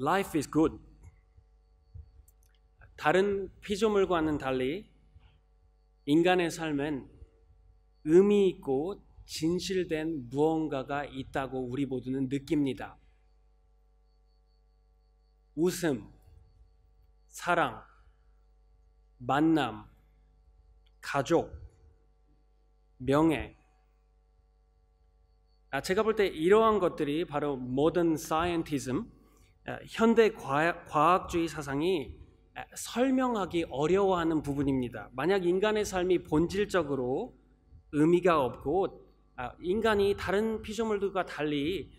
Life is good. 다른 피조물과는 달리 인간의 삶엔 의미 있고 진실된 무언가가 있다고 우리 모두는 느낍니다. 웃음, 사랑, 만남, 가족, 명예. 제가 볼 때 이러한 것들이 바로 모던 사이언티즘, 현대 과학주의 사상이 설명하기 어려워하는 부분입니다. 만약 인간의 삶이 본질적으로 의미가 없고 인간이 다른 피조물들과 달리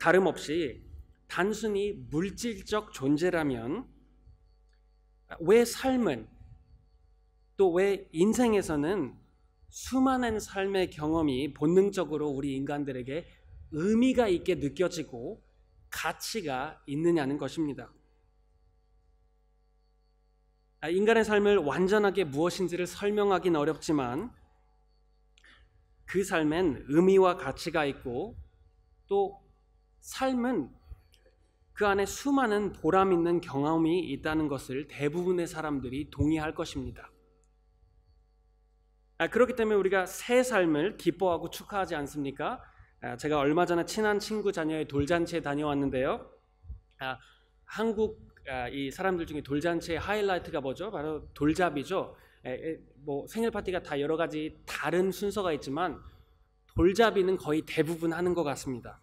다름없이 단순히 물질적 존재라면 왜 삶은 또 왜 인생에서는 수많은 삶의 경험이 본능적으로 우리 인간들에게 의미가 있게 느껴지고 가치가 있느냐는 것입니다. 인간의 삶을 완전하게 무엇인지를 설명하긴 어렵지만 그 삶엔 의미와 가치가 있고 또 삶은 그 안에 수많은 보람 있는 경험이 있다는 것을 대부분의 사람들이 동의할 것입니다. 그렇기 때문에 우리가 새 삶을 기뻐하고 축하하지 않습니까? 제가 얼마 전에 친한 친구 자녀의 돌잔치에 다녀왔는데요. 한국 이 사람들 중에 돌잔치의 하이라이트가 뭐죠? 바로 돌잡이죠. 뭐 생일 파티가 다 여러 가지 다른 순서가 있지만 돌잡이는 거의 대부분 하는 것 같습니다.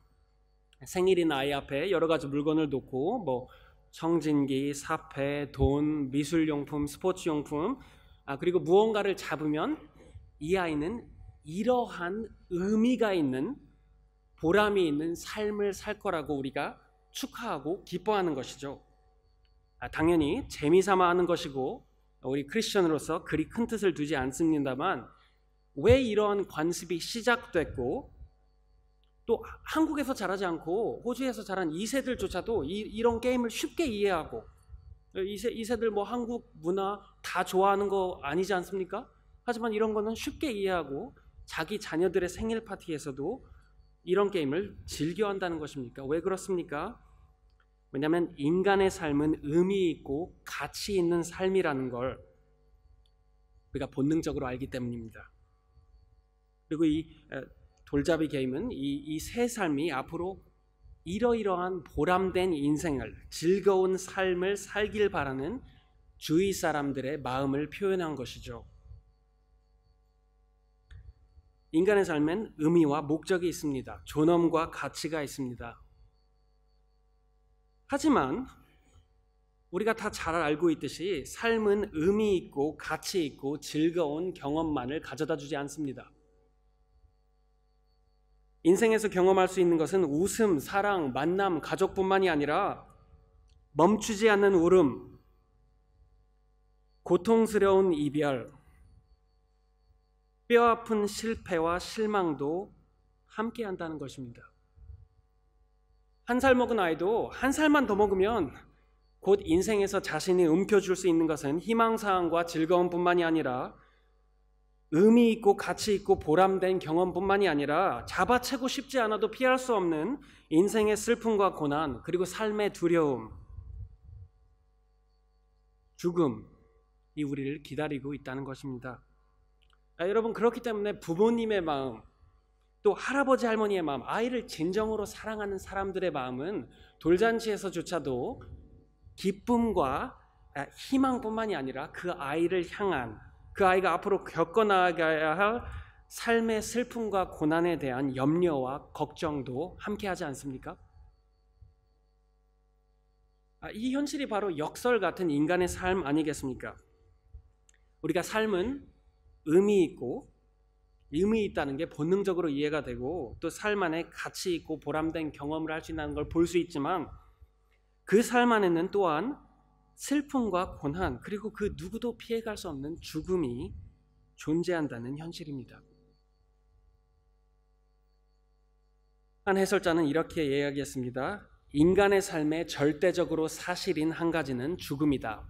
생일인 아이 앞에 여러 가지 물건을 놓고 뭐 청진기, 사패, 돈, 미술용품, 스포츠용품 그리고 무언가를 잡으면 이 아이는 이러한 의미가 있는 보람이 있는 삶을 살 거라고 우리가 축하하고 기뻐하는 것이죠. 당연히 재미삼아 하는 것이고 우리 크리스천으로서 그리 큰 뜻을 두지 않습니다만 왜 이러한 관습이 시작됐고 또 한국에서 자라지 않고 호주에서 자란 2세들조차도 이런 게임을 쉽게 이해하고 2세들 뭐 한국 문화 다 좋아하는 거 아니지 않습니까? 하지만 이런 거는 쉽게 이해하고 자기 자녀들의 생일 파티에서도 이런 게임을 즐겨한다는 것입니까? 왜 그렇습니까? 왜냐하면 인간의 삶은 의미 있고 가치 있는 삶이라는 걸 우리가 본능적으로 알기 때문입니다. 그리고 이 돌잡이 게임은 이 새 삶이 앞으로 이러이러한 보람된 인생을 즐거운 삶을 살길 바라는 주위 사람들의 마음을 표현한 것이죠. 인간의 삶엔 의미와 목적이 있습니다. 존엄과 가치가 있습니다. 하지만 우리가 다 잘 알고 있듯이 삶은 의미 있고 가치 있고 즐거운 경험만을 가져다 주지 않습니다. 인생에서 경험할 수 있는 것은 웃음, 사랑, 만남, 가족뿐만이 아니라 멈추지 않는 울음, 고통스러운 이별, 뼈아픈 실패와 실망도 함께한다는 것입니다. 한 살 먹은 아이도 한 살만 더 먹으면 곧 인생에서 자신이 움켜쥘 수 있는 것은 희망사항과 즐거움뿐만이 아니라 의미 있고 가치 있고 보람된 경험뿐만이 아니라 잡아채고 싶지 않아도 피할 수 없는 인생의 슬픔과 고난 그리고 삶의 두려움, 죽음이 우리를 기다리고 있다는 것입니다. 여러분 그렇기 때문에 부모님의 마음 또 할아버지 할머니의 마음, 아이를 진정으로 사랑하는 사람들의 마음은 돌잔치에서조차도 기쁨과 희망뿐만이 아니라 그 아이를 향한 그 아이가 앞으로 겪어나가야 할 삶의 슬픔과 고난에 대한 염려와 걱정도 함께하지 않습니까? 이 현실이 바로 역설 같은 인간의 삶 아니겠습니까? 우리가 삶은 의미 있고 의미 있다는 게 본능적으로 이해가 되고 또 삶 안에 가치 있고 보람된 경험을 할 수 있다는 걸 볼 수 있지만 그 삶 안에는 또한 슬픔과 고난 그리고 그 누구도 피해갈 수 없는 죽음이 존재한다는 현실입니다. 한 해설자는 이렇게 이야기했습니다. 인간의 삶에 절대적으로 사실인 한 가지는 죽음이다.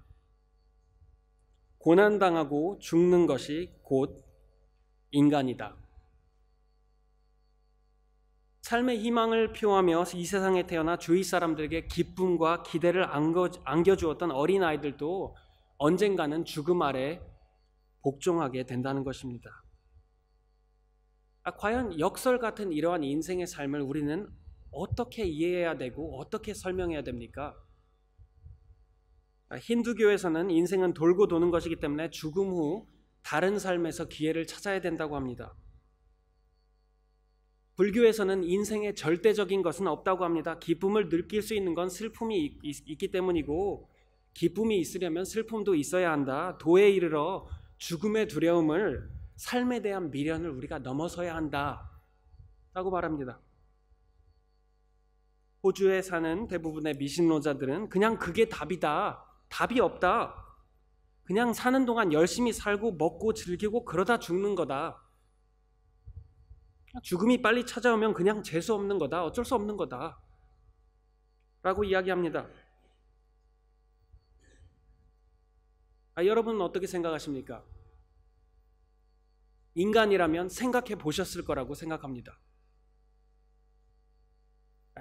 고난당하고 죽는 것이 곧 인간이다. 삶의 희망을 표하며 이 세상에 태어나 주위 사람들에게 기쁨과 기대를 안겨주었던 어린아이들도 언젠가는 죽음 아래 복종하게 된다는 것입니다. 과연 역설 같은 이러한 인생의 삶을 우리는 어떻게 이해해야 되고 어떻게 설명해야 됩니까? 힌두교에서는 인생은 돌고 도는 것이기 때문에 죽음 후 다른 삶에서 기회를 찾아야 된다고 합니다. 불교에서는 인생의 절대적인 것은 없다고 합니다. 기쁨을 느낄 수 있는 건 슬픔이 있기 때문이고 기쁨이 있으려면 슬픔도 있어야 한다. 도에 이르러 죽음의 두려움을 삶에 대한 미련을 우리가 넘어서야 한다라고 말합니다. 호주에 사는 대부분의 미신론자들은 그냥 그게 답이다. 답이 없다. 그냥 사는 동안 열심히 살고 먹고 즐기고 그러다 죽는 거다. 죽음이 빨리 찾아오면 그냥 재수 없는 거다. 어쩔 수 없는 거다. 라고 이야기합니다. 여러분은 어떻게 생각하십니까? 인간이라면 생각해 보셨을 거라고 생각합니다.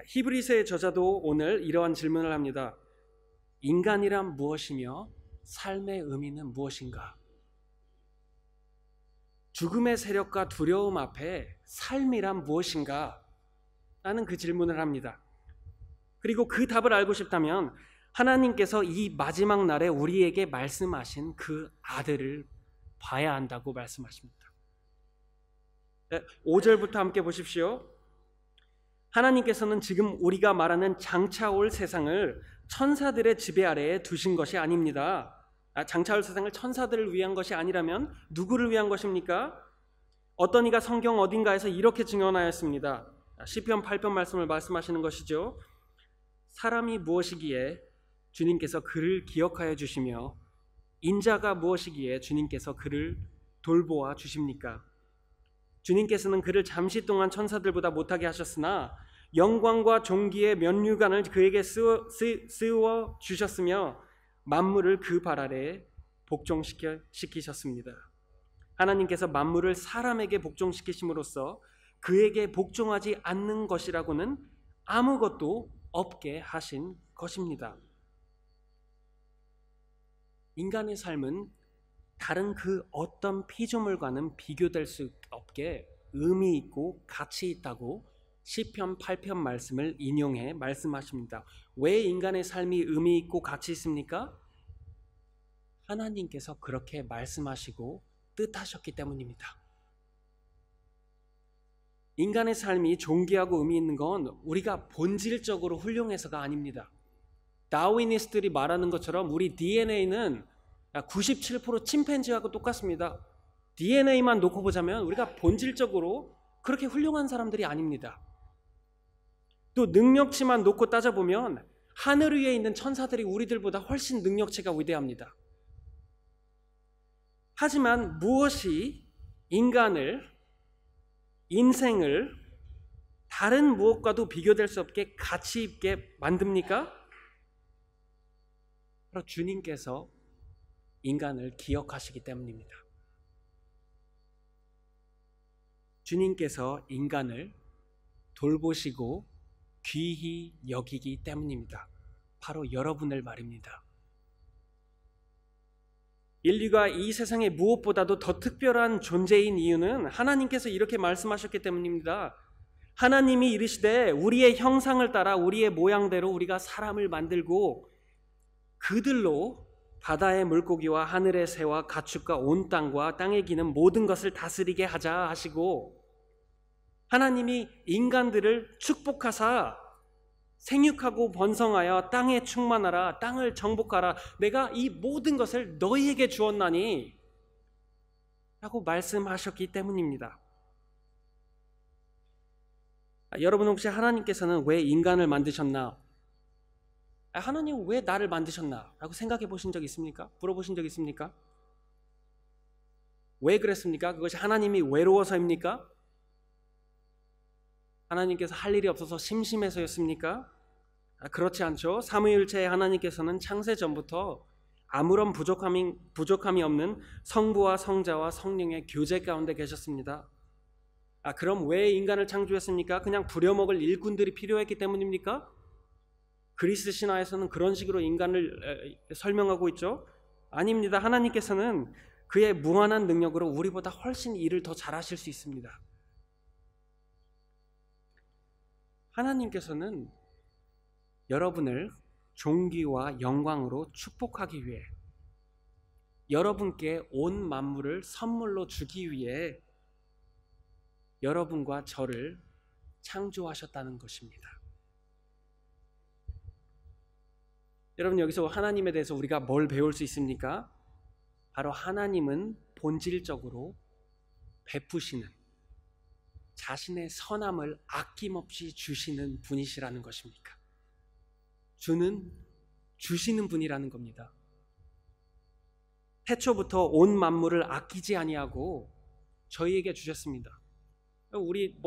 히브리서의 저자도 오늘 이러한 질문을 합니다. 인간이란 무엇이며 삶의 의미는 무엇인가? 죽음의 세력과 두려움 앞에 삶이란 무엇인가? 라는 그 질문을 합니다. 그리고 그 답을 알고 싶다면 하나님께서 이 마지막 날에 우리에게 말씀하신 그 아들을 봐야 한다고 말씀하십니다. 5절부터 함께 보십시오. 하나님께서는 지금 우리가 말하는 장차 올 세상을 천사들의 지배 아래에 두신 것이 아닙니다. 장차 올 세상을 천사들을 위한 것이 아니라면 누구를 위한 것입니까? 어떤 이가 성경 어딘가에서 이렇게 증언하였습니다. 시편 8편 말씀을 말씀하시는 것이죠. 사람이 무엇이기에 주님께서 그를 기억하여 주시며 인자가 무엇이기에 주님께서 그를 돌보아 주십니까? 주님께서는 그를 잠시 동안 천사들보다 못하게 하셨으나 영광과 존귀의 면류관을 그에게 씌워 주셨으며 만물을 그 발 아래에 복종시키셨습니다. 하나님께서 만물을 사람에게 복종시키심으로써 그에게 복종하지 않는 것이라고는 아무것도 없게 하신 것입니다. 인간의 삶은 다른 그 어떤 피조물과는 비교될 수 없게 의미 있고 가치 있다고 시편 8편 말씀을 인용해 말씀하십니다. 왜 인간의 삶이 의미 있고 가치 있습니까? 하나님께서 그렇게 말씀하시고 뜻하셨기 때문입니다. 인간의 삶이 존귀하고 의미 있는 건 우리가 본질적으로 훌륭해서가 아닙니다. 다윈이스트들이 말하는 것처럼 우리 DNA는 97% 침팬지하고 똑같습니다. DNA만 놓고 보자면 우리가 본질적으로 그렇게 훌륭한 사람들이 아닙니다. 또 능력치만 놓고 따져보면 하늘 위에 있는 천사들이 우리들보다 훨씬 능력치가 위대합니다. 하지만 무엇이 인간을, 인생을 다른 무엇과도 비교될 수 없게 가치 있게 만듭니까? 바로 주님께서 인간을 기억하시기 때문입니다. 주님께서 인간을 돌보시고 귀히 여기기 때문입니다. 바로 여러분을 말입니다. 인류가 이 세상에 무엇보다도 더 특별한 존재인 이유는 하나님께서 이렇게 말씀하셨기 때문입니다. 하나님이 이르시되 우리의 형상을 따라 우리의 모양대로 우리가 사람을 만들고 그들로 바다의 물고기와 하늘의 새와 가축과 온 땅과 땅에 기는 모든 것을 다스리게 하자 하시고 하나님이 인간들을 축복하사 생육하고 번성하여 땅에 충만하라 땅을 정복하라 내가 이 모든 것을 너희에게 주었나니 라고 말씀하셨기 때문입니다. 여러분 혹시 하나님께서는 왜 인간을 만드셨나? 하나님 왜 나를 만드셨나? 라고 생각해 보신 적 있습니까? 물어보신 적 있습니까? 왜 그랬습니까? 그것이 하나님이 외로워서입니까? 하나님께서 할 일이 없어서 심심해서였습니까? 그렇지 않죠. 삼위일체의 하나님께서는 창세 전부터 아무런 부족함이 없는 성부와 성자와 성령의 교제 가운데 계셨습니다. 그럼 왜 인간을 창조했습니까? 그냥 부려먹을 일꾼들이 필요했기 때문입니까? 그리스 신화에서는 그런 식으로 인간을 설명하고 있죠. 아닙니다. 하나님께서는 그의 무한한 능력으로 우리보다 훨씬 일을 더 잘하실 수 있습니다. 하나님께서는 여러분을 존귀와 영광으로 축복하기 위해, 여러분께 온 만물을 선물로 주기 위해 여러분과 저를 창조하셨다는 것입니다. 여러분, 여기서 하나님에 대해서 우리가 뭘 배울 수 있습니까? 바로 하나님은 본질적으로 베푸시는, 자신의 선함을 아낌없이 주시는 분이시라는 것입니까? 주는 주시는 분이라는 겁니다. 태초부터 온 만물을 아끼지 아니하고 저희에게 주셨습니다. 우리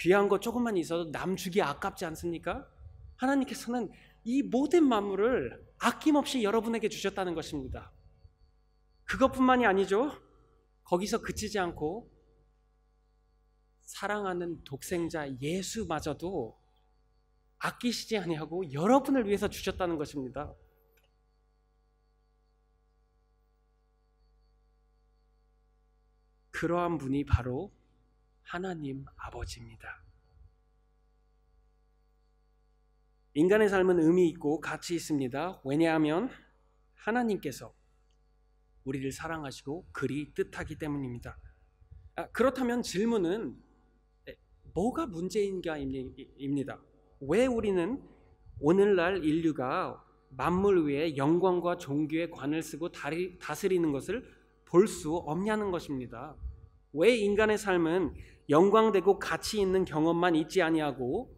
귀한 거 조금만 있어도 남 주기 아깝지 않습니까? 하나님께서는 이 모든 만물을 아낌없이 여러분에게 주셨다는 것입니다. 그것뿐만이 아니죠. 거기서 그치지 않고 사랑하는 독생자 예수마저도 아끼시지 아니하고 여러분을 위해서 주셨다는 것입니다. 그러한 분이 바로 하나님 아버지입니다. 인간의 삶은 의미 있고 가치 있습니다. 왜냐하면 하나님께서 우리를 사랑하시고 그리 뜻하기 때문입니다. 그렇다면 질문은 뭐가 문제인가입니다. 왜 우리는 오늘날 인류가 만물 위에 영광과 존귀의 관을 쓰고 다스리는 것을 볼 수 없냐는 것입니다. 왜 인간의 삶은 영광되고 가치 있는 경험만 있지 아니하고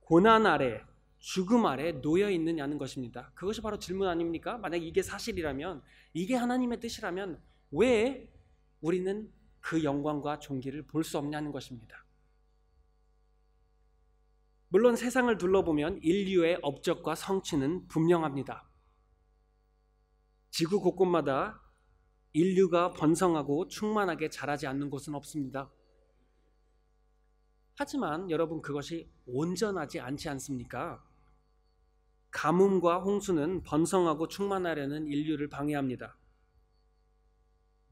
고난 아래, 죽음 아래 놓여 있느냐는 것입니다. 그것이 바로 질문 아닙니까? 만약 이게 사실이라면, 이게 하나님의 뜻이라면 왜 우리는 그 영광과 존귀를 볼 수 없냐는 것입니다. 물론 세상을 둘러보면 인류의 업적과 성취는 분명합니다. 지구 곳곳마다 인류가 번성하고 충만하게 자라지 않는 곳은 없습니다. 하지만 여러분, 그것이 온전하지 않지 않습니까? 가뭄과 홍수는 번성하고 충만하려는 인류를 방해합니다.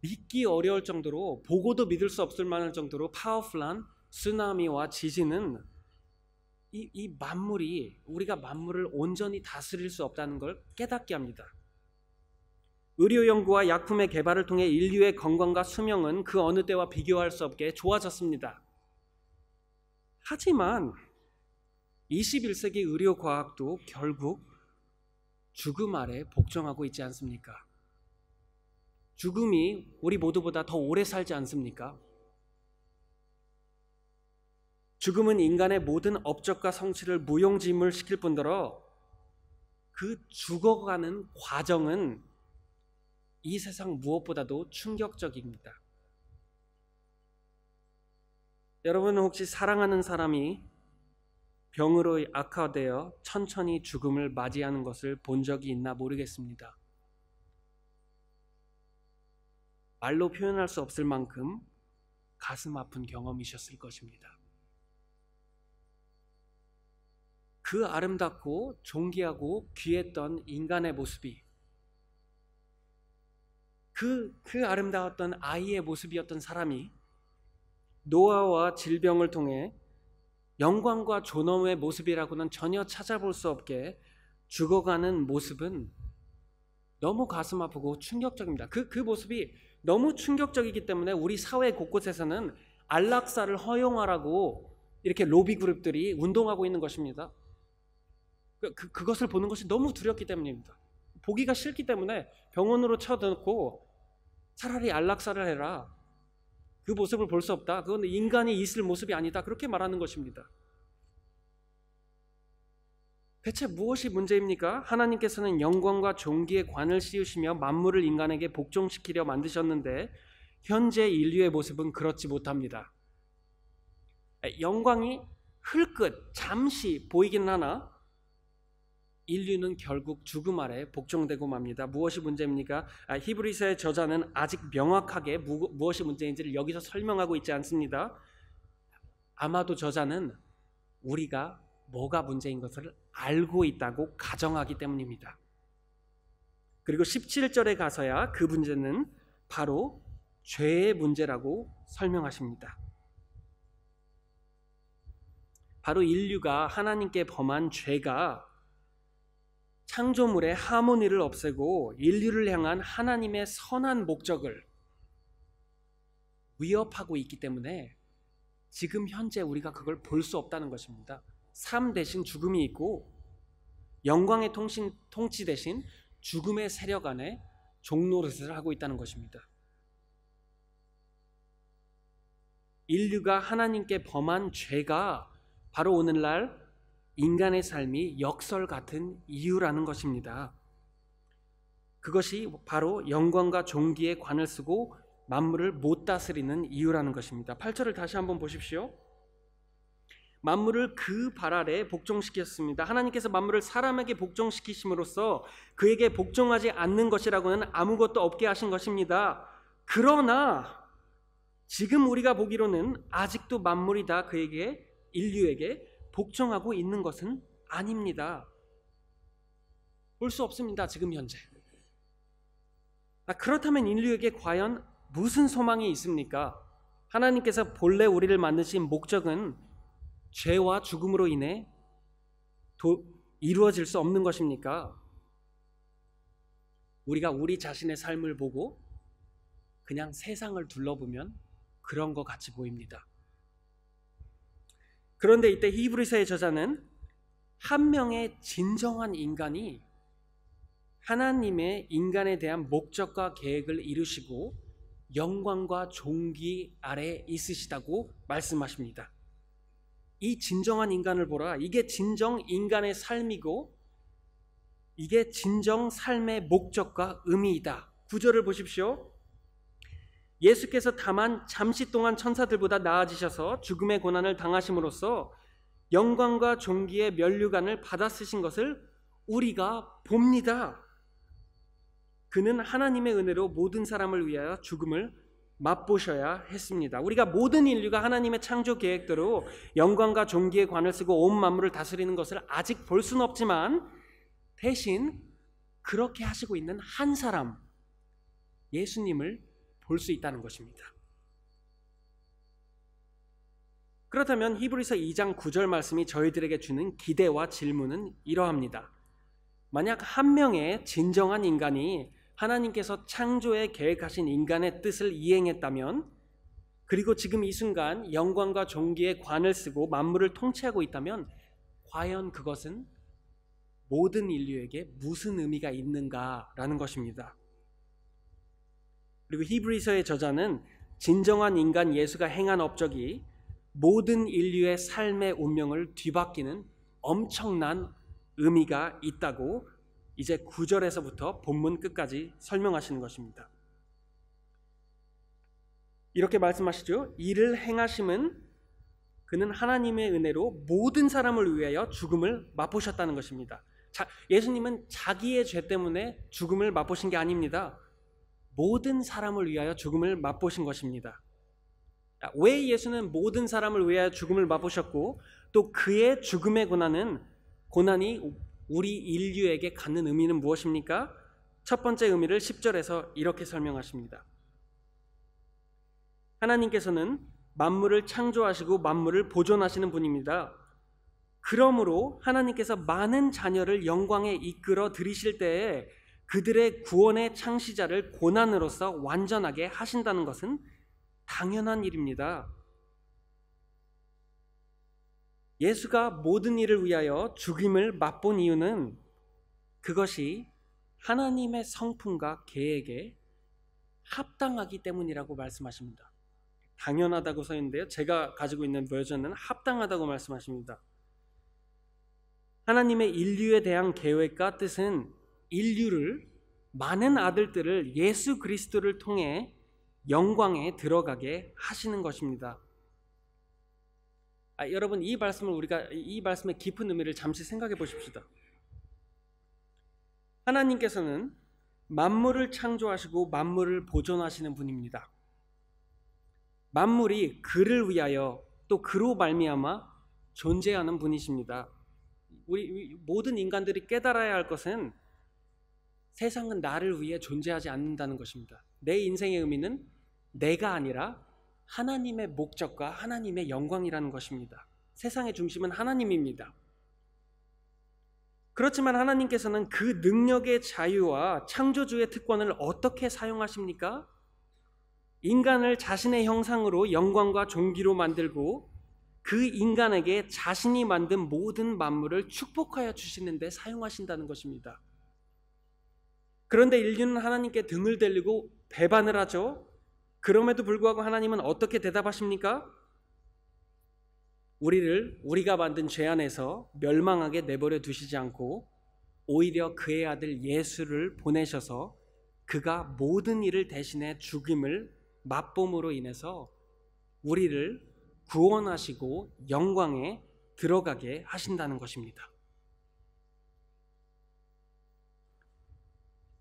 믿기 어려울 정도로, 보고도 믿을 수 없을 만할 정도로 파워풀한 쓰나미와 지진은 이 만물이, 우리가 만물을 온전히 다스릴 수 없다는 걸 깨닫게 합니다. 의료 연구와 약품의 개발을 통해 인류의 건강과 수명은 그 어느 때와 비교할 수 없게 좋아졌습니다. 하지만 21세기 의료 과학도 결국 죽음 아래 복종하고 있지 않습니까? 죽음이 우리 모두보다 더 오래 살지 않습니까? 죽음은 인간의 모든 업적과 성취를 무용지물시킬 뿐더러 그 죽어가는 과정은 이 세상 무엇보다도 충격적입니다. 여러분은 혹시 사랑하는 사람이 병으로 악화되어 천천히 죽음을 맞이하는 것을 본 적이 있나 모르겠습니다. 말로 표현할 수 없을 만큼 가슴 아픈 경험이셨을 것입니다. 그 아름답고 존귀하고 귀했던 인간의 모습이, 그 아름다웠던 아이의 모습이었던 사람이 노화와 질병을 통해 영광과 존엄의 모습이라고는 전혀 찾아볼 수 없게 죽어가는 모습은 너무 가슴 아프고 충격적입니다. 그 모습이 너무 충격적이기 때문에 우리 사회 곳곳에서는 안락사를 허용하라고 이렇게 로비 그룹들이 운동하고 있는 것입니다. 그것을 보는 것이 너무 두렵기 때문입니다. 보기가 싫기 때문에 병원으로 쳐넣고 차라리 안락사를 해라, 그 모습을 볼 수 없다, 그건 인간이 있을 모습이 아니다, 그렇게 말하는 것입니다. 대체 무엇이 문제입니까? 하나님께서는 영광과 존귀의 관을 씌우시며 만물을 인간에게 복종시키려 만드셨는데 현재 인류의 모습은 그렇지 못합니다. 영광이 흘끗 잠시 보이긴 하나 인류는 결국 죽음 아래 복종되고 맙니다. 무엇이 문제입니까? 히브리서의 저자는 아직 명확하게 무엇이 문제인지를 여기서 설명하고 있지 않습니다. 아마도 저자는 우리가 뭐가 문제인 것을 알고 있다고 가정하기 때문입니다. 그리고 17절에 가서야 그 문제는 바로 죄의 문제라고 설명하십니다. 바로 인류가 하나님께 범한 죄가 창조물의 하모니를 없애고 인류를 향한 하나님의 선한 목적을 위협하고 있기 때문에 지금 현재 우리가 그걸 볼 수 없다는 것입니다. 삶 대신 죽음이 있고 영광의 통치 대신 죽음의 세력 안에 종노릇을 하고 있다는 것입니다. 인류가 하나님께 범한 죄가 바로 오늘날 인간의 삶이 역설 같은 이유라는 것입니다. 그것이 바로 영광과 존귀의 관을 쓰고 만물을 못 다스리는 이유라는 것입니다. 8절을 다시 한번 보십시오. 만물을 그 발 아래 복종시켰습니다. 하나님께서 만물을 사람에게 복종시키심으로써 그에게 복종하지 않는 것이라고는 아무것도 없게 하신 것입니다. 그러나 지금 우리가 보기로는 아직도 만물이 다 그에게, 인류에게 복종하고 있는 것은 아닙니다. 볼 수 없습니다. 지금 현재. 그렇다면 인류에게 과연 무슨 소망이 있습니까? 하나님께서 본래 우리를 만드신 목적은 죄와 죽음으로 인해 이루어질 수 없는 것입니까? 우리가 우리 자신의 삶을 보고 그냥 세상을 둘러보면 그런 것 같이 보입니다. 그런데 이때 히브리서의 저자는 한 명의 진정한 인간이 하나님의 인간에 대한 목적과 계획을 이루시고 영광과 존귀 아래 있으시다고 말씀하십니다. 이 진정한 인간을 보라. 이게 진정 인간의 삶이고 이게 진정 삶의 목적과 의미이다. 구절을 보십시오. 예수께서 다만 잠시 동안 천사들보다 나아지셔서 죽음의 고난을 당하심으로써 영광과 존귀의 면류관을 받아 쓰신 것을 우리가 봅니다. 그는 하나님의 은혜로 모든 사람을 위하여 죽음을 맛보셔야 했습니다. 우리가 모든 인류가 하나님의 창조 계획대로 영광과 존귀의 관을 쓰고 온 만물을 다스리는 것을 아직 볼 수는 없지만 대신 그렇게 하시고 있는 한 사람, 예수님을 볼 수 있다는 것입니다. 그렇다면 히브리서 2장 9절 말씀이 저희들에게 주는 기대와 질문은 이러합니다. 만약 한 명의 진정한 인간이 하나님께서 창조에 계획하신 인간의 뜻을 이행했다면, 그리고 지금 이 순간 영광과 존귀의 관을 쓰고 만물을 통치하고 있다면 과연 그것은 모든 인류에게 무슨 의미가 있는가라는 것입니다. 그리고 히브리서의 저자는 진정한 인간 예수가 행한 업적이 모든 인류의 삶의 운명을 뒤바뀌는 엄청난 의미가 있다고 이제 9절에서부터 본문 끝까지 설명하시는 것입니다. 이렇게 말씀하시죠. 이를 행하심은 그는 하나님의 은혜로 모든 사람을 위하여 죽음을 맛보셨다는 것입니다. 예수님은 자기의 죄 때문에 죽음을 맛보신 게 아닙니다. 모든 사람을 위하여 죽음을 맛보신 것입니다. 왜 예수는 모든 사람을 위하여 죽음을 맛보셨고 또 그의 죽음의 고난이 우리 인류에게 갖는 의미는 무엇입니까? 첫 번째 의미를 10절에서 이렇게 설명하십니다. 하나님께서는 만물을 창조하시고 만물을 보존하시는 분입니다. 그러므로 하나님께서 많은 자녀를 영광에 이끌어 들이실 때에 그들의 구원의 창시자를 고난으로써 완전하게 하신다는 것은 당연한 일입니다. 예수가 모든 일을 위하여 죽임을 맛본 이유는 그것이 하나님의 성품과 계획에 합당하기 때문이라고 말씀하십니다. 당연하다고 써 있는데요. 제가 가지고 있는 버전은 합당하다고 말씀하십니다. 하나님의 인류에 대한 계획과 뜻은 인류를, 많은 아들들을 예수 그리스도를 통해 영광에 들어가게 하시는 것입니다. 여러분, 이 말씀의 깊은 의미를 잠시 생각해 보십시다. 하나님께서는 만물을 창조하시고 만물을 보존하시는 분입니다. 만물이 그를 위하여 또 그로 말미암아 존재하는 분이십니다. 우리 모든 인간들이 깨달아야 할 것은 세상은 나를 위해 존재하지 않는다는 것입니다. 내 인생의 의미는 내가 아니라 하나님의 목적과 하나님의 영광이라는 것입니다. 세상의 중심은 하나님입니다. 그렇지만 하나님께서는 그 능력의 자유와 창조주의 특권을 어떻게 사용하십니까? 인간을 자신의 형상으로 영광과 존귀로 만들고 그 인간에게 자신이 만든 모든 만물을 축복하여 주시는 데 사용하신다는 것입니다. 그런데 인류는 하나님께 등을 돌리고 배반을 하죠. 그럼에도 불구하고 하나님은 어떻게 대답하십니까? 우리가 만든 죄 안에서 멸망하게 내버려 두시지 않고 오히려 그의 아들 예수를 보내셔서 그가 모든 일을 대신해 죽임을 맛봄으로 인해서 우리를 구원하시고 영광에 들어가게 하신다는 것입니다.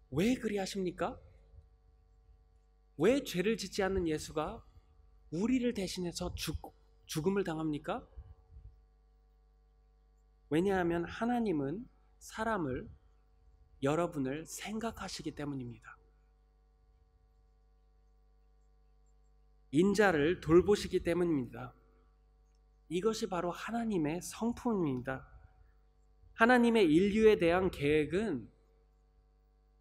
왜 그리 하십니까? 왜 죄를 짓지 않는 예수가 우리를 대신해서 죽음을 당합니까? 왜냐하면 하나님은 사람을, 여러분을 생각하시기 때문입니다. 인자를 돌보시기 때문입니다. 이것이 바로 하나님의 성품입니다. 하나님의 인류에 대한 계획은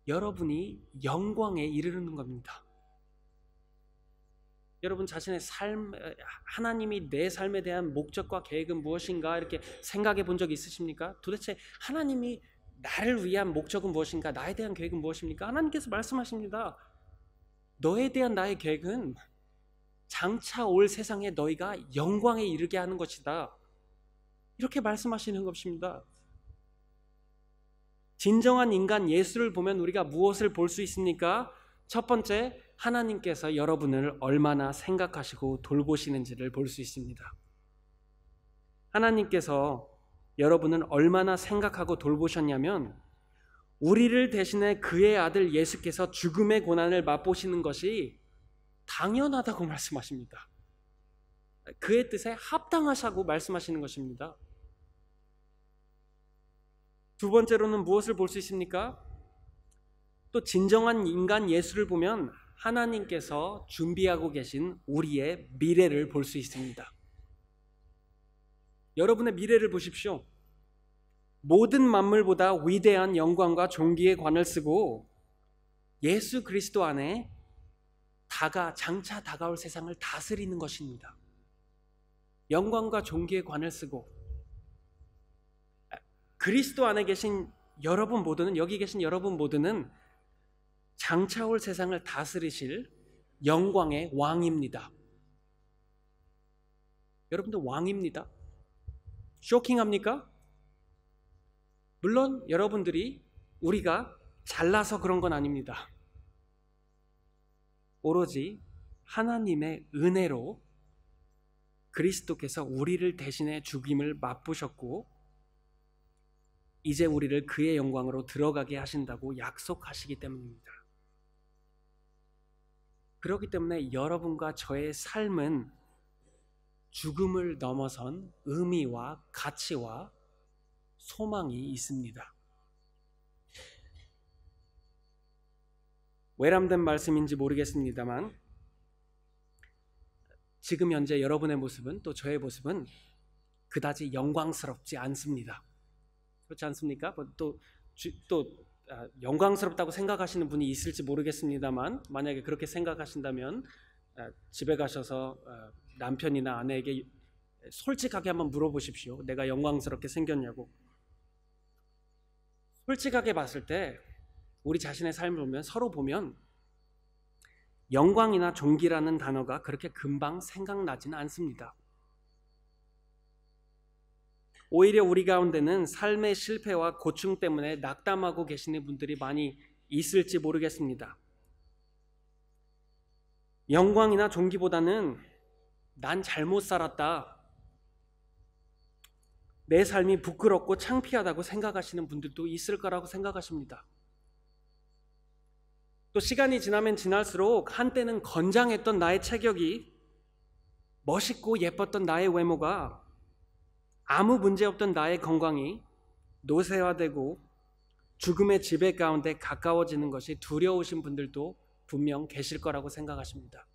여러분이 영광에 이르는 겁니다. 여러분 자신의 삶, 하나님이 내 삶에 대한 목적과 계획은 무엇인가 이렇게 생각해 본 적 있으십니까? 도대체 하나님이 나를 위한 목적은 무엇인가? 나에 대한 계획은 무엇입니까? 하나님께서 말씀하십니다. 너에 대한 나의 계획은 장차 올 세상에 너희가 영광에 이르게 하는 것이다. 이렇게 말씀하시는 것입니다. 진정한 인간 예수를 보면 우리가 무엇을 볼 수 있습니까? 첫 번째, 하나님께서 여러분을 얼마나 생각하시고 돌보시는지를 볼 수 있습니다. 하나님께서 여러분을 얼마나 생각하고 돌보셨냐면 우리를 대신해 그의 아들 예수께서 죽음의 고난을 맛보시는 것이 당연하다고 말씀하십니다. 그의 뜻에 합당하시다고 말씀하시는 것입니다. 두 번째로는 무엇을 볼 수 있습니까? 또 진정한 인간 예수를 보면 하나님께서 준비하고 계신 우리의 미래를 볼 수 있습니다. 여러분의 미래를 보십시오. 모든 만물보다 위대한 영광과 존귀의 관을 쓰고 예수 그리스도 안에 장차 다가올 세상을 다스리는 것입니다. 영광과 존귀의 관을 쓰고 그리스도 안에 계신 여러분 모두는, 여기 계신 여러분 모두는 장차 올 세상을 다스리실 영광의 왕입니다. 여러분도 왕입니다. 쇼킹합니까? 물론 여러분들이 우리가 잘나서 그런 건 아닙니다. 오로지 하나님의 은혜로 그리스도께서 우리를 대신해 죽임을 맛보셨고 이제 우리를 그의 영광으로 들어가게 하신다고 약속하시기 때문입니다. 그렇기 때문에 여러분과 저의 삶은 죽음을 넘어선 의미와 가치와 소망이 있습니다. 외람된 말씀인지 모르겠습니다만 지금 현재 여러분의 모습은 또 저의 모습은 그다지 영광스럽지 않습니다. 그렇지 않습니까? 또 영광스럽다고 생각하시는 분이 있을지 모르겠습니다만 만약에 그렇게 생각하신다면 집에 가셔서 남편이나 아내에게 솔직하게 한번 물어보십시오. 내가 영광스럽게 생겼냐고. 솔직하게 봤을 때 우리 자신의 삶을 보면 서로 보면 영광이나 존귀라는 단어가 그렇게 금방 생각나지는 않습니다. 오히려 우리 가운데는 삶의 실패와 고충 때문에 낙담하고 계시는 분들이 많이 있을지 모르겠습니다. 영광이나 존귀보다는 난 잘못 살았다, 내 삶이 부끄럽고 창피하다고 생각하시는 분들도 있을 거라고 생각하십니다. 또 시간이 지나면 지날수록 한때는 건장했던 나의 체격이 멋있고 예뻤던 나의 외모가 아무 문제 없던 나의 건강이 노쇠화되고 죽음의 지배 가운데 가까워지는 것이 두려우신 분들도 분명 계실 거라고 생각하십니다.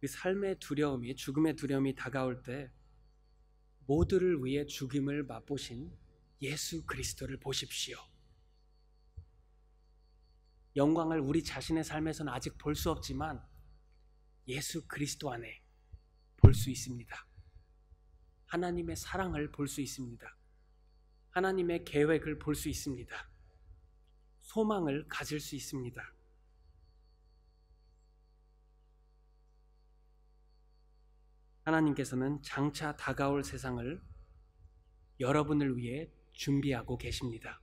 그 삶의 두려움이, 죽음의 두려움이 다가올 때 모두를 위해 죽임을 맛보신 예수 그리스도를 보십시오. 영광을 우리 자신의 삶에서는 아직 볼 수 없지만 예수 그리스도 안에 볼 수 있습니다. 하나님의 사랑을 볼 수 있습니다. 하나님의 계획을 볼 수 있습니다. 소망을 가질 수 있습니다. 하나님께서는 장차 다가올 세상을 여러분을 위해 준비하고 계십니다.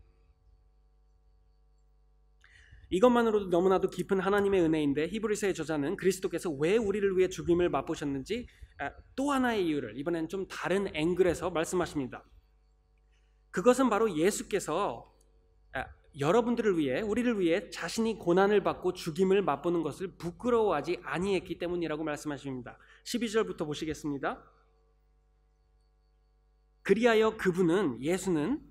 이것만으로도 너무나도 깊은 하나님의 은혜인데, 히브리서의 저자는 그리스도께서 왜 우리를 위해 죽임을 맛보셨는지 또 하나의 이유를 이번엔 좀 다른 앵글에서 말씀하십니다. 그것은 바로 예수께서 여러분들을 위해, 우리를 위해 자신이 고난을 받고 죽임을 맛보는 것을 부끄러워하지 아니했기 때문이라고 말씀하십니다. 12절부터 보시겠습니다. 그리하여 그분은, 예수는,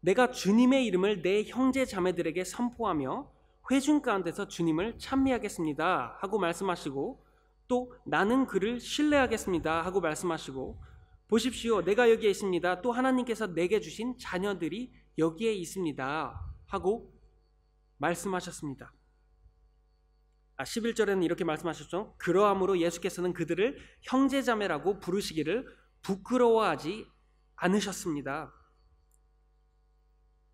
내가 주님의 이름을 내 형제 자매들에게 선포하며 회중 가운데서 주님을 찬미하겠습니다 하고 말씀하시고, 또 나는 그를 신뢰하겠습니다 하고 말씀하시고, 보십시오 내가 여기에 있습니다, 또 하나님께서 내게 주신 자녀들이 여기에 있습니다 하고 말씀하셨습니다. 11절에는 이렇게 말씀하셨죠. 그러함으로 예수께서는 그들을 형제자매라고 부르시기를 부끄러워하지 않으셨습니다.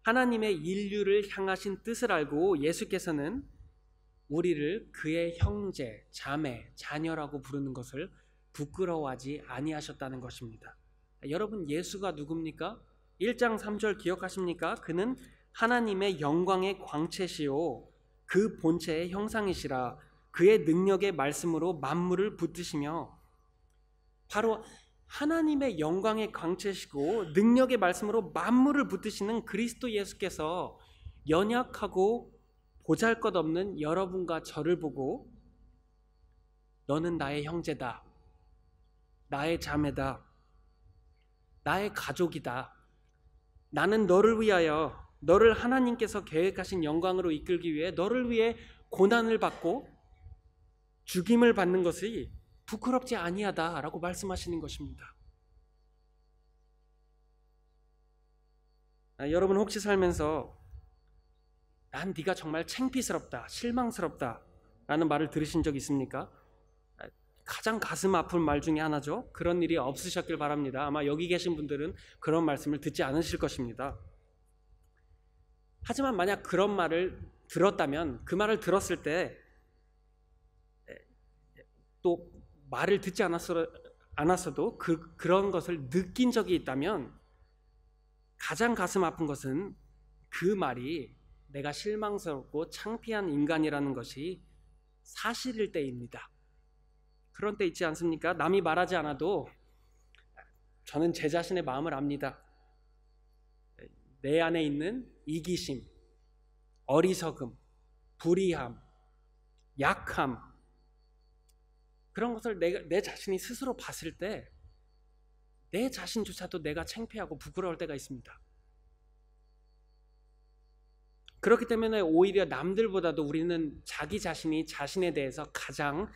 하나님의 인류를 향하신 뜻을 알고 예수께서는 우리를 그의 형제, 자매, 자녀라고 부르는 것을 부끄러워하지 아니하셨다는 것입니다. 여러분, 예수가 누굽니까? 1장 3절 기억하십니까? 그는 하나님의 영광의 광채시요 그 본체의 형상이시라. 그의 능력의 말씀으로 만물을 붙드시며, 바로 하나님의 영광의 광채시고 능력의 말씀으로 만물을 붙드시는 그리스도 예수께서 연약하고 보잘것없는 여러분과 저를 보고 너는 나의 형제다, 나의 자매다, 나의 가족이다, 나는 너를 위하여, 너를 하나님께서 계획하신 영광으로 이끌기 위해 너를 위해 고난을 받고 죽임을 받는 것이 부끄럽지 아니하다라고 말씀하시는 것입니다. 여러분, 혹시 살면서 난 네가 정말 창피스럽다, 실망스럽다 라는 말을 들으신 적 있습니까? 가장 가슴 아픈 말 중에 하나죠. 그런 일이 없으셨길 바랍니다. 아마 여기 계신 분들은 그런 말씀을 듣지 않으실 것입니다. 하지만 만약 그런 말을 들었다면, 그 말을 들었을 때 또 말을 듣지 않았어도 그런 것을 느낀 적이 있다면, 가장 가슴 아픈 것은 그 말이 내가 실망스럽고 창피한 인간이라는 것이 사실일 때입니다. 그런 때 있지 않습니까? 남이 말하지 않아도 저는 제 자신의 마음을 압니다. 내 안에 있는 이기심, 어리석음, 불의함, 약함, 그런 것을 내 자신이 스스로 봤을 때 내 자신조차도 내가 창피하고 부끄러울 때가 있습니다. 그렇기 때문에 오히려 남들보다도 우리는 자기 자신이 자신에 대해서 가장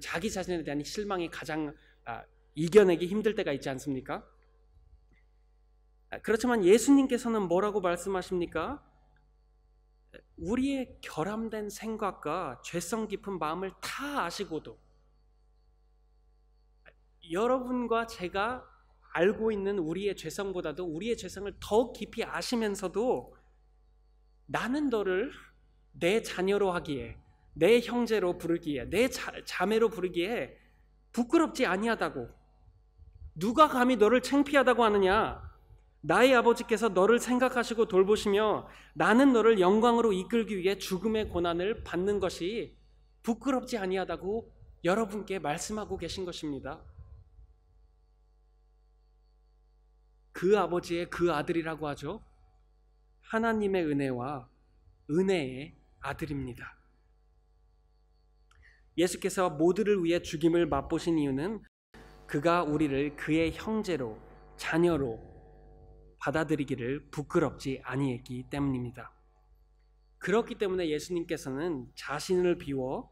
자기 자신에 대한 실망이 가장 이겨내기 힘들 때가 있지 않습니까? 그렇지만 예수님께서는 뭐라고 말씀하십니까? 우리의 결함된 생각과 죄성 깊은 마음을 다 아시고도, 여러분과 제가 알고 있는 우리의 죄성보다도 우리의 죄성을 더 깊이 아시면서도 나는 너를 내 자녀로 하기에, 내 형제로 부르기에, 내 자매로 부르기에 부끄럽지 아니하다고, 누가 감히 너를 창피하다고 하느냐, 나의 아버지께서 너를 생각하시고 돌보시며 나는 너를 영광으로 이끌기 위해 죽음의 고난을 받는 것이 부끄럽지 아니하다고 여러분께 말씀하고 계신 것입니다. 그 아버지의 그 아들이라고 하죠. 하나님의 은혜와 은혜의 아들입니다. 예수께서 모두를 위해 죽임을 맛보신 이유는 그가 우리를 그의 형제로, 자녀로 받아들이기를 부끄럽지 아니했기 때문입니다. 그렇기 때문에 예수님께서는 자신을 비워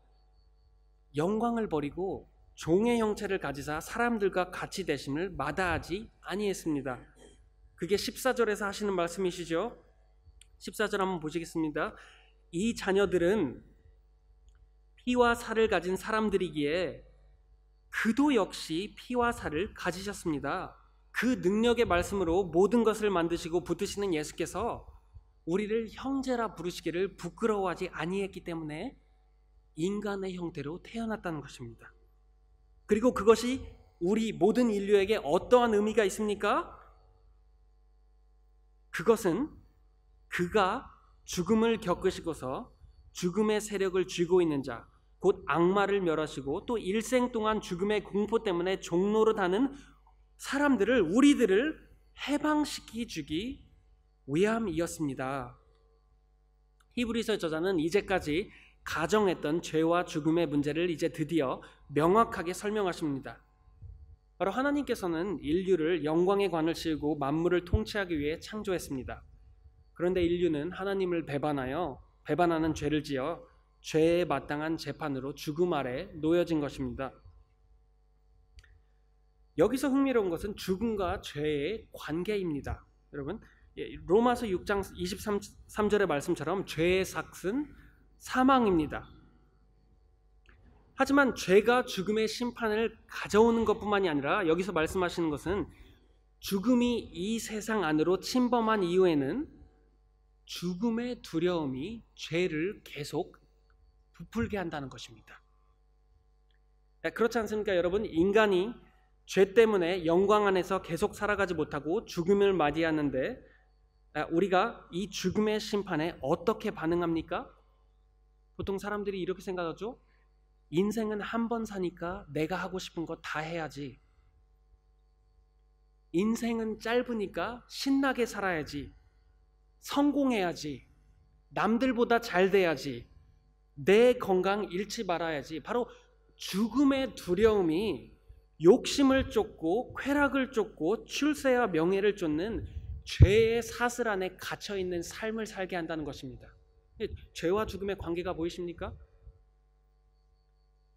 영광을 버리고 종의 형체를 가지사 사람들과 같이 되심을 마다하지 아니했습니다. 그게 14절에서 하시는 말씀이시죠. 14절 한번 보시겠습니다. 이 자녀들은 피와 살을 가진 사람들이기에 그도 역시 피와 살을 가지셨습니다. 그 능력의 말씀으로 모든 것을 만드시고 붙드시는 예수께서 우리를 형제라 부르시기를 부끄러워하지 아니했기 때문에 인간의 형태로 태어났다는 것입니다. 그리고 그것이 우리 모든 인류에게 어떠한 의미가 있습니까? 그것은 그가 죽음을 겪으시고서 죽음의 세력을 쥐고 있는 자, 곧 악마를 멸하시고 또 일생 동안 죽음의 공포 때문에 종로로 다는 사람들을, 우리들을 해방시키 주기 위함이었습니다. 히브리서 저자는 이제까지 가정했던 죄와 죽음의 문제를 이제 드디어 명확하게 설명하십니다. 바로 하나님께서는 인류를 영광의 관을 씌우고 만물을 통치하기 위해 창조했습니다. 그런데 인류는 하나님을 배반하는 죄를 지어 죄에 마땅한 재판으로 죽음 아래 놓여진 것입니다. 여기서 흥미로운 것은 죽음과 죄의 관계입니다. 여러분, 로마서 6장 23절의 말씀처럼 죄의 삭은 사망입니다. 하지만 죄가 죽음의 심판을 가져오는 것뿐만이 아니라 여기서 말씀하시는 것은 죽음이 이 세상 안으로 침범한 이후에는 죽음의 두려움이 죄를 계속 부풀게 한다는 것입니다. 그렇지 않습니까? 여러분, 인간이 죄 때문에 영광 안에서 계속 살아가지 못하고 죽음을 맞이하는데 우리가 이 죽음의 심판에 어떻게 반응합니까? 보통 사람들이 이렇게 생각하죠. 인생은 한 번 사니까 내가 하고 싶은 거 다 해야지. 인생은 짧으니까 신나게 살아야지. 성공해야지. 남들보다 잘 돼야지. 내 건강 잃지 말아야지. 바로 죽음의 두려움이 욕심을 쫓고 쾌락을 쫓고 출세와 명예를 쫓는 죄의 사슬 안에 갇혀있는 삶을 살게 한다는 것입니다. 죄와 죽음의 관계가 보이십니까?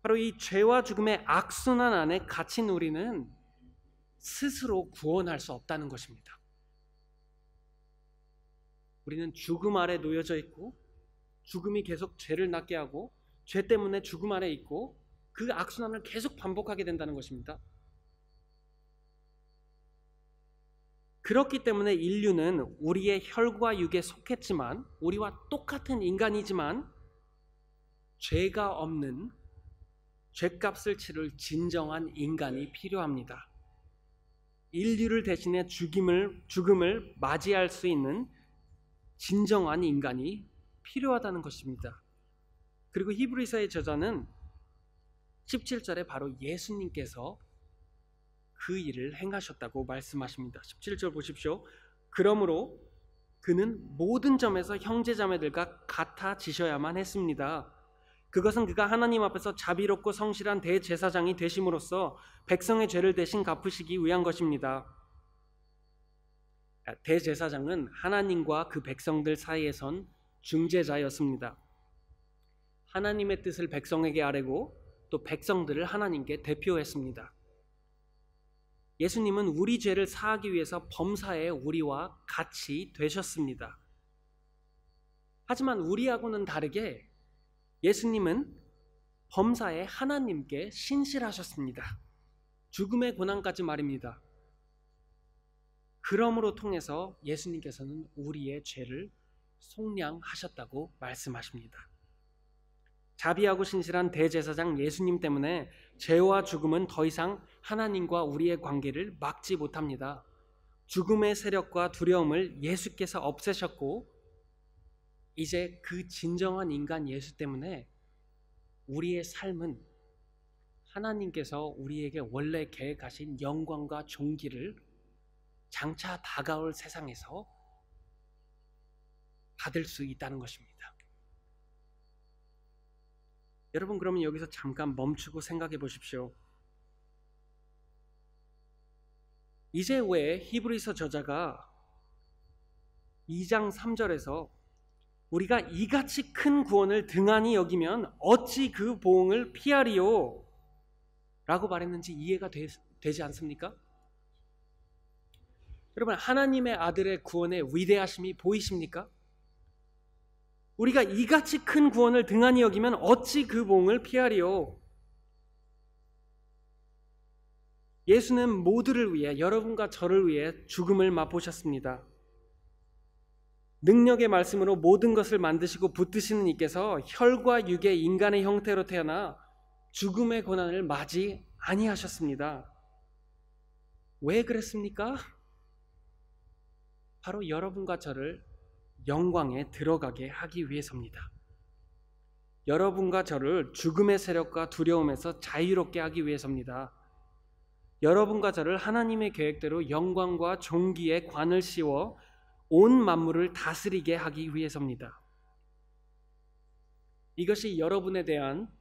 바로 이 죄와 죽음의 악순환 안에 갇힌 우리는 스스로 구원할 수 없다는 것입니다. 우리는 죽음 아래 놓여져 있고 죽음이 계속 죄를 낳게 하고 죄 때문에 죽음 아래 있고 그 악순환을 계속 반복하게 된다는 것입니다. 그렇기 때문에 인류는 우리의 혈과 육에 속했지만 우리와 똑같은 인간이지만 죄가 없는 죄값을 치를 진정한 인간이 필요합니다. 인류를 대신해 죽음을 맞이할 수 있는 진정한 인간이 필요하다는 것입니다. 그리고 히브리서의 저자는 17절에 바로 예수님께서 그 일을 행하셨다고 말씀하십니다. 17절 보십시오. 그러므로 그는 모든 점에서 형제자매들과 같아지셔야만 했습니다. 그것은 그가 하나님 앞에서 자비롭고 성실한 대제사장이 되심으로써 백성의 죄를 대신 갚으시기 위한 것입니다. 대제사장은 하나님과 그 백성들 사이에선 중재자였습니다. 하나님의 뜻을 백성에게 아뢰고 또 백성들을 하나님께 대표했습니다. 예수님은 우리 죄를 사하기 위해서 범사에 우리와 같이 되셨습니다. 하지만 우리하고는 다르게 예수님은 범사에 하나님께 신실하셨습니다. 죽음의 고난까지 말입니다. 그러므로 통해서 예수님께서는 우리의 죄를 속량하셨다고 말씀하십니다. 자비하고 신실한 대제사장 예수님 때문에 죄와 죽음은 더 이상 하나님과 우리의 관계를 막지 못합니다. 죽음의 세력과 두려움을 예수께서 없애셨고 이제 그 진정한 인간 예수 때문에 우리의 삶은 하나님께서 우리에게 원래 계획하신 영광과 존귀를 장차 다가올 세상에서 받을 수 있다는 것입니다. 여러분, 그러면 여기서 잠깐 멈추고 생각해 보십시오. 이제 왜 히브리서 저자가 2장 3절에서 우리가 이같이 큰 구원을 등한히 여기면 어찌 그 보응을 피하리요? 라고 말했는지 이해가 되지 않습니까? 여러분, 하나님의 아들의 구원의 위대하심이 보이십니까? 우리가 이같이 큰 구원을 등한히 여기면 어찌 그 보응을 피하리요? 예수는 모두를 위해, 여러분과 저를 위해 죽음을 맛보셨습니다. 능력의 말씀으로 모든 것을 만드시고 붙드시는 이께서 혈과 육의 인간의 형태로 태어나 죽음의 고난을 맞이 아니하셨습니다. 왜 그랬습니까? 바로 여러분과 저를 영광에 들어가게 하기 위해서입니다. 여러분과 저를 죽음의 세력과 두려움에서 자유롭게 하기 위해서입니다. 여러분과 저를 하나님의 계획대로 영광과 존귀의 관을 씌워 온 만물을 다스리게 하기 위해서입니다. 이것이 여러분에 대한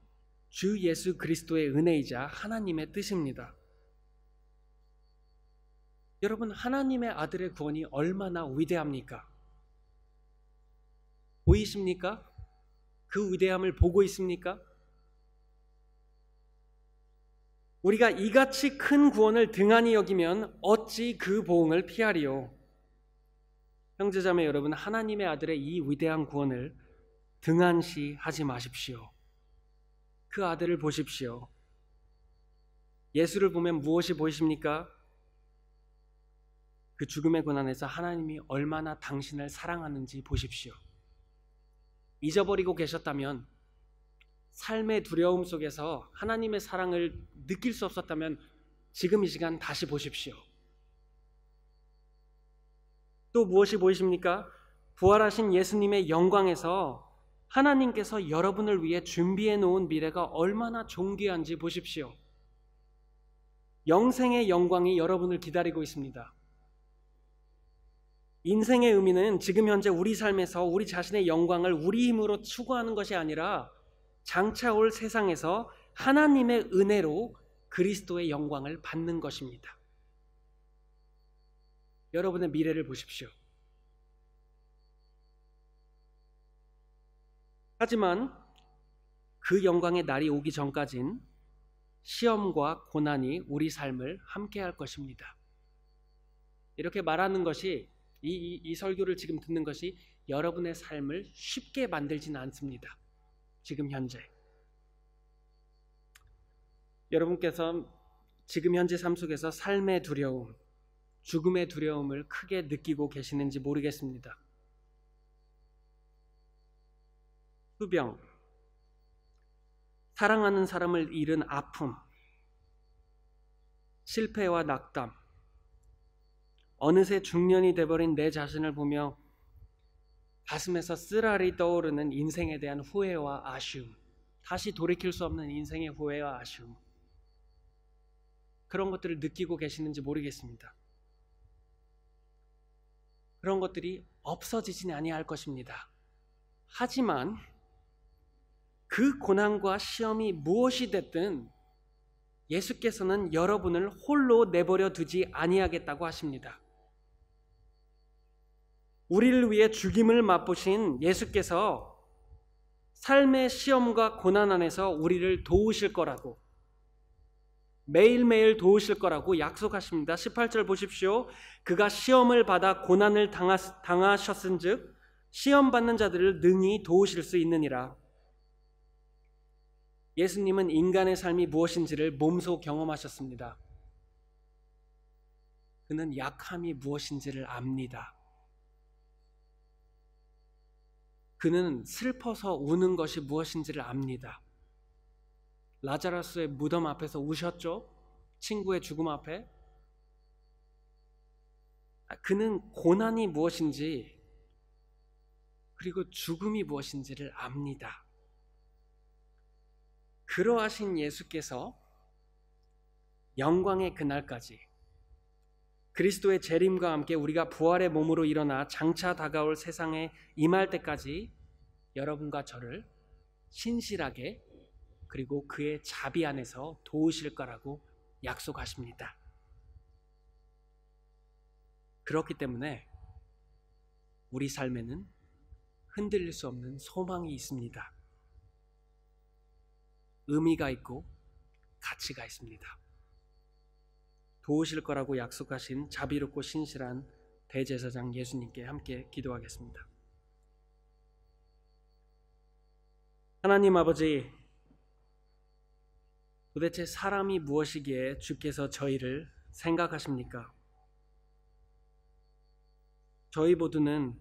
주 예수 그리스도의 은혜이자 하나님의 뜻입니다. 여러분, 하나님의 아들의 구원이 얼마나 위대합니까? 보이십니까? 그 위대함을 보고 있습니까? 우리가 이같이 큰 구원을 등한히 여기면 어찌 그 보응을 피하리요? 형제자매 여러분, 하나님의 아들의 이 위대한 구원을 등한시 하지 마십시오. 그 아들을 보십시오. 예수를 보면 무엇이 보이십니까? 그 죽음의 고난에서 하나님이 얼마나 당신을 사랑하는지 보십시오. 잊어버리고 계셨다면, 삶의 두려움 속에서 하나님의 사랑을 느낄 수 없었다면 지금 이 시간 다시 보십시오. 또 무엇이 보이십니까? 부활하신 예수님의 영광에서 하나님께서 여러분을 위해 준비해 놓은 미래가 얼마나 존귀한지 보십시오. 영생의 영광이 여러분을 기다리고 있습니다. 인생의 의미는 지금 현재 우리 삶에서 우리 자신의 영광을 우리 힘으로 추구하는 것이 아니라 장차 올 세상에서 하나님의 은혜로 그리스도의 영광을 받는 것입니다. 여러분의 미래를 보십시오. 하지만 그 영광의 날이 오기 전까진 시험과 고난이 우리 삶을 함께할 것입니다. 이렇게 말하는 것이, 이 설교를 지금 듣는 것이 여러분의 삶을 쉽게 만들지는 않습니다. 지금 현재 여러분께서 지금 현재 삶 속에서 삶의 두려움, 죽음의 두려움을 크게 느끼고 계시는지 모르겠습니다. 투병, 사랑하는 사람을 잃은 아픔, 실패와 낙담, 어느새 중년이 돼버린 내 자신을 보며 가슴에서 쓰라리 떠오르는 인생에 대한 후회와 아쉬움, 다시 돌이킬 수 없는 인생의 후회와 아쉬움, 그런 것들을 느끼고 계시는지 모르겠습니다. 그런 것들이 없어지지는 아니할 것입니다. 하지만 그 고난과 시험이 무엇이 됐든 예수께서는 여러분을 홀로 내버려 두지 아니하겠다고 하십니다. 우리를 위해 죽임을 맛보신 예수께서 삶의 시험과 고난 안에서 우리를 도우실 거라고, 매일매일 도우실 거라고 약속하십니다. 18절 보십시오. 그가 시험을 받아 고난을 당하셨은즉 시험받는 자들을 능히 도우실 수 있느니라. 예수님은 인간의 삶이 무엇인지를 몸소 경험하셨습니다. 그는 약함이 무엇인지를 압니다. 그는 슬퍼서 우는 것이 무엇인지를 압니다. 라자라스의 무덤 앞에서 우셨죠? 친구의 죽음 앞에. 그는 고난이 무엇인지, 그리고 죽음이 무엇인지를 압니다. 그러하신 예수께서 영광의 그날까지 그리스도의 재림과 함께 우리가 부활의 몸으로 일어나 장차 다가올 세상에 임할 때까지 여러분과 저를 신실하게 그리고 그의 자비 안에서 도우실 거라고 약속하십니다. 그렇기 때문에 우리 삶에는 흔들릴 수 없는 소망이 있습니다. 의미가 있고 가치가 있습니다. 도우실 거라고 약속하신 자비롭고 신실한 대제사장 예수님께 함께 기도하겠습니다. 하나님 아버지, 도대체 사람이 무엇이기에 주께서 저희를 생각하십니까? 저희 모두는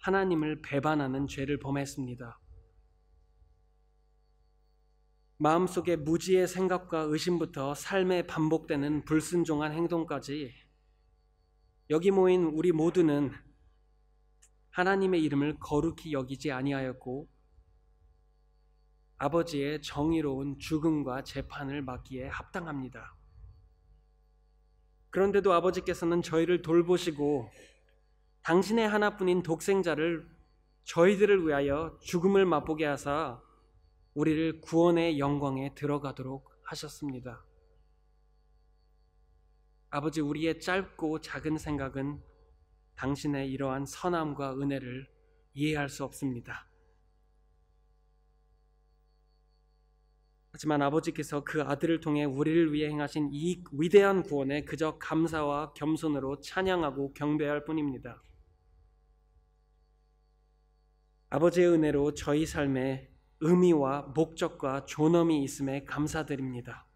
하나님을 배반하는 죄를 범했습니다. 마음속의 무지의 생각과 의심부터 삶에 반복되는 불순종한 행동까지 여기 모인 우리 모두는 하나님의 이름을 거룩히 여기지 아니하였고 아버지의 정의로운 죽음과 재판을 받기에 합당합니다. 그런데도 아버지께서는 저희를 돌보시고 당신의 하나뿐인 독생자를 저희들을 위하여 죽음을 맛보게 하사 우리를 구원의 영광에 들어가도록 하셨습니다. 아버지, 우리의 짧고 작은 생각은 당신의 이러한 선함과 은혜를 이해할 수 없습니다. 하지만 아버지께서 그 아들을 통해 우리를 위해 행하신 이 위대한 구원에 그저 감사와 겸손으로 찬양하고 경배할 뿐입니다. 아버지의 은혜로 저희 삶에 의미와 목적과 존엄이 있음에 감사드립니다.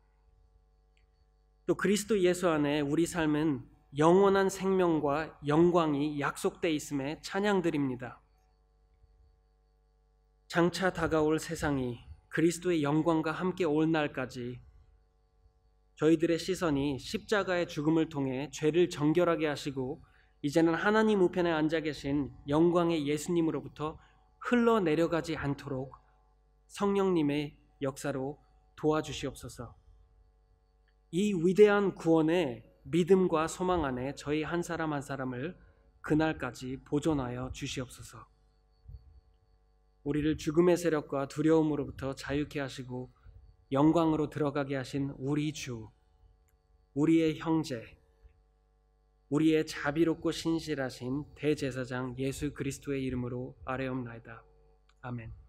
또 그리스도 예수 안에 우리 삶은 영원한 생명과 영광이 약속되어 있음에 찬양드립니다. 장차 다가올 세상이 그리스도의 영광과 함께 올 날까지 저희들의 시선이 십자가의 죽음을 통해 죄를 정결하게 하시고 이제는 하나님 우편에 앉아 계신 영광의 예수님으로부터 흘러내려가지 않도록 성령님의 역사로 도와주시옵소서. 이 위대한 구원의 믿음과 소망 안에 저희 한 사람 한 사람을 그날까지 보존하여 주시옵소서. 우리를 죽음의 세력과 두려움으로부터 자유케 하시고 영광으로 들어가게 하신 우리 주, 우리의 형제, 우리의 자비롭고 신실하신 대제사장 예수 그리스도의 이름으로 아뢰옵나이다. 아멘.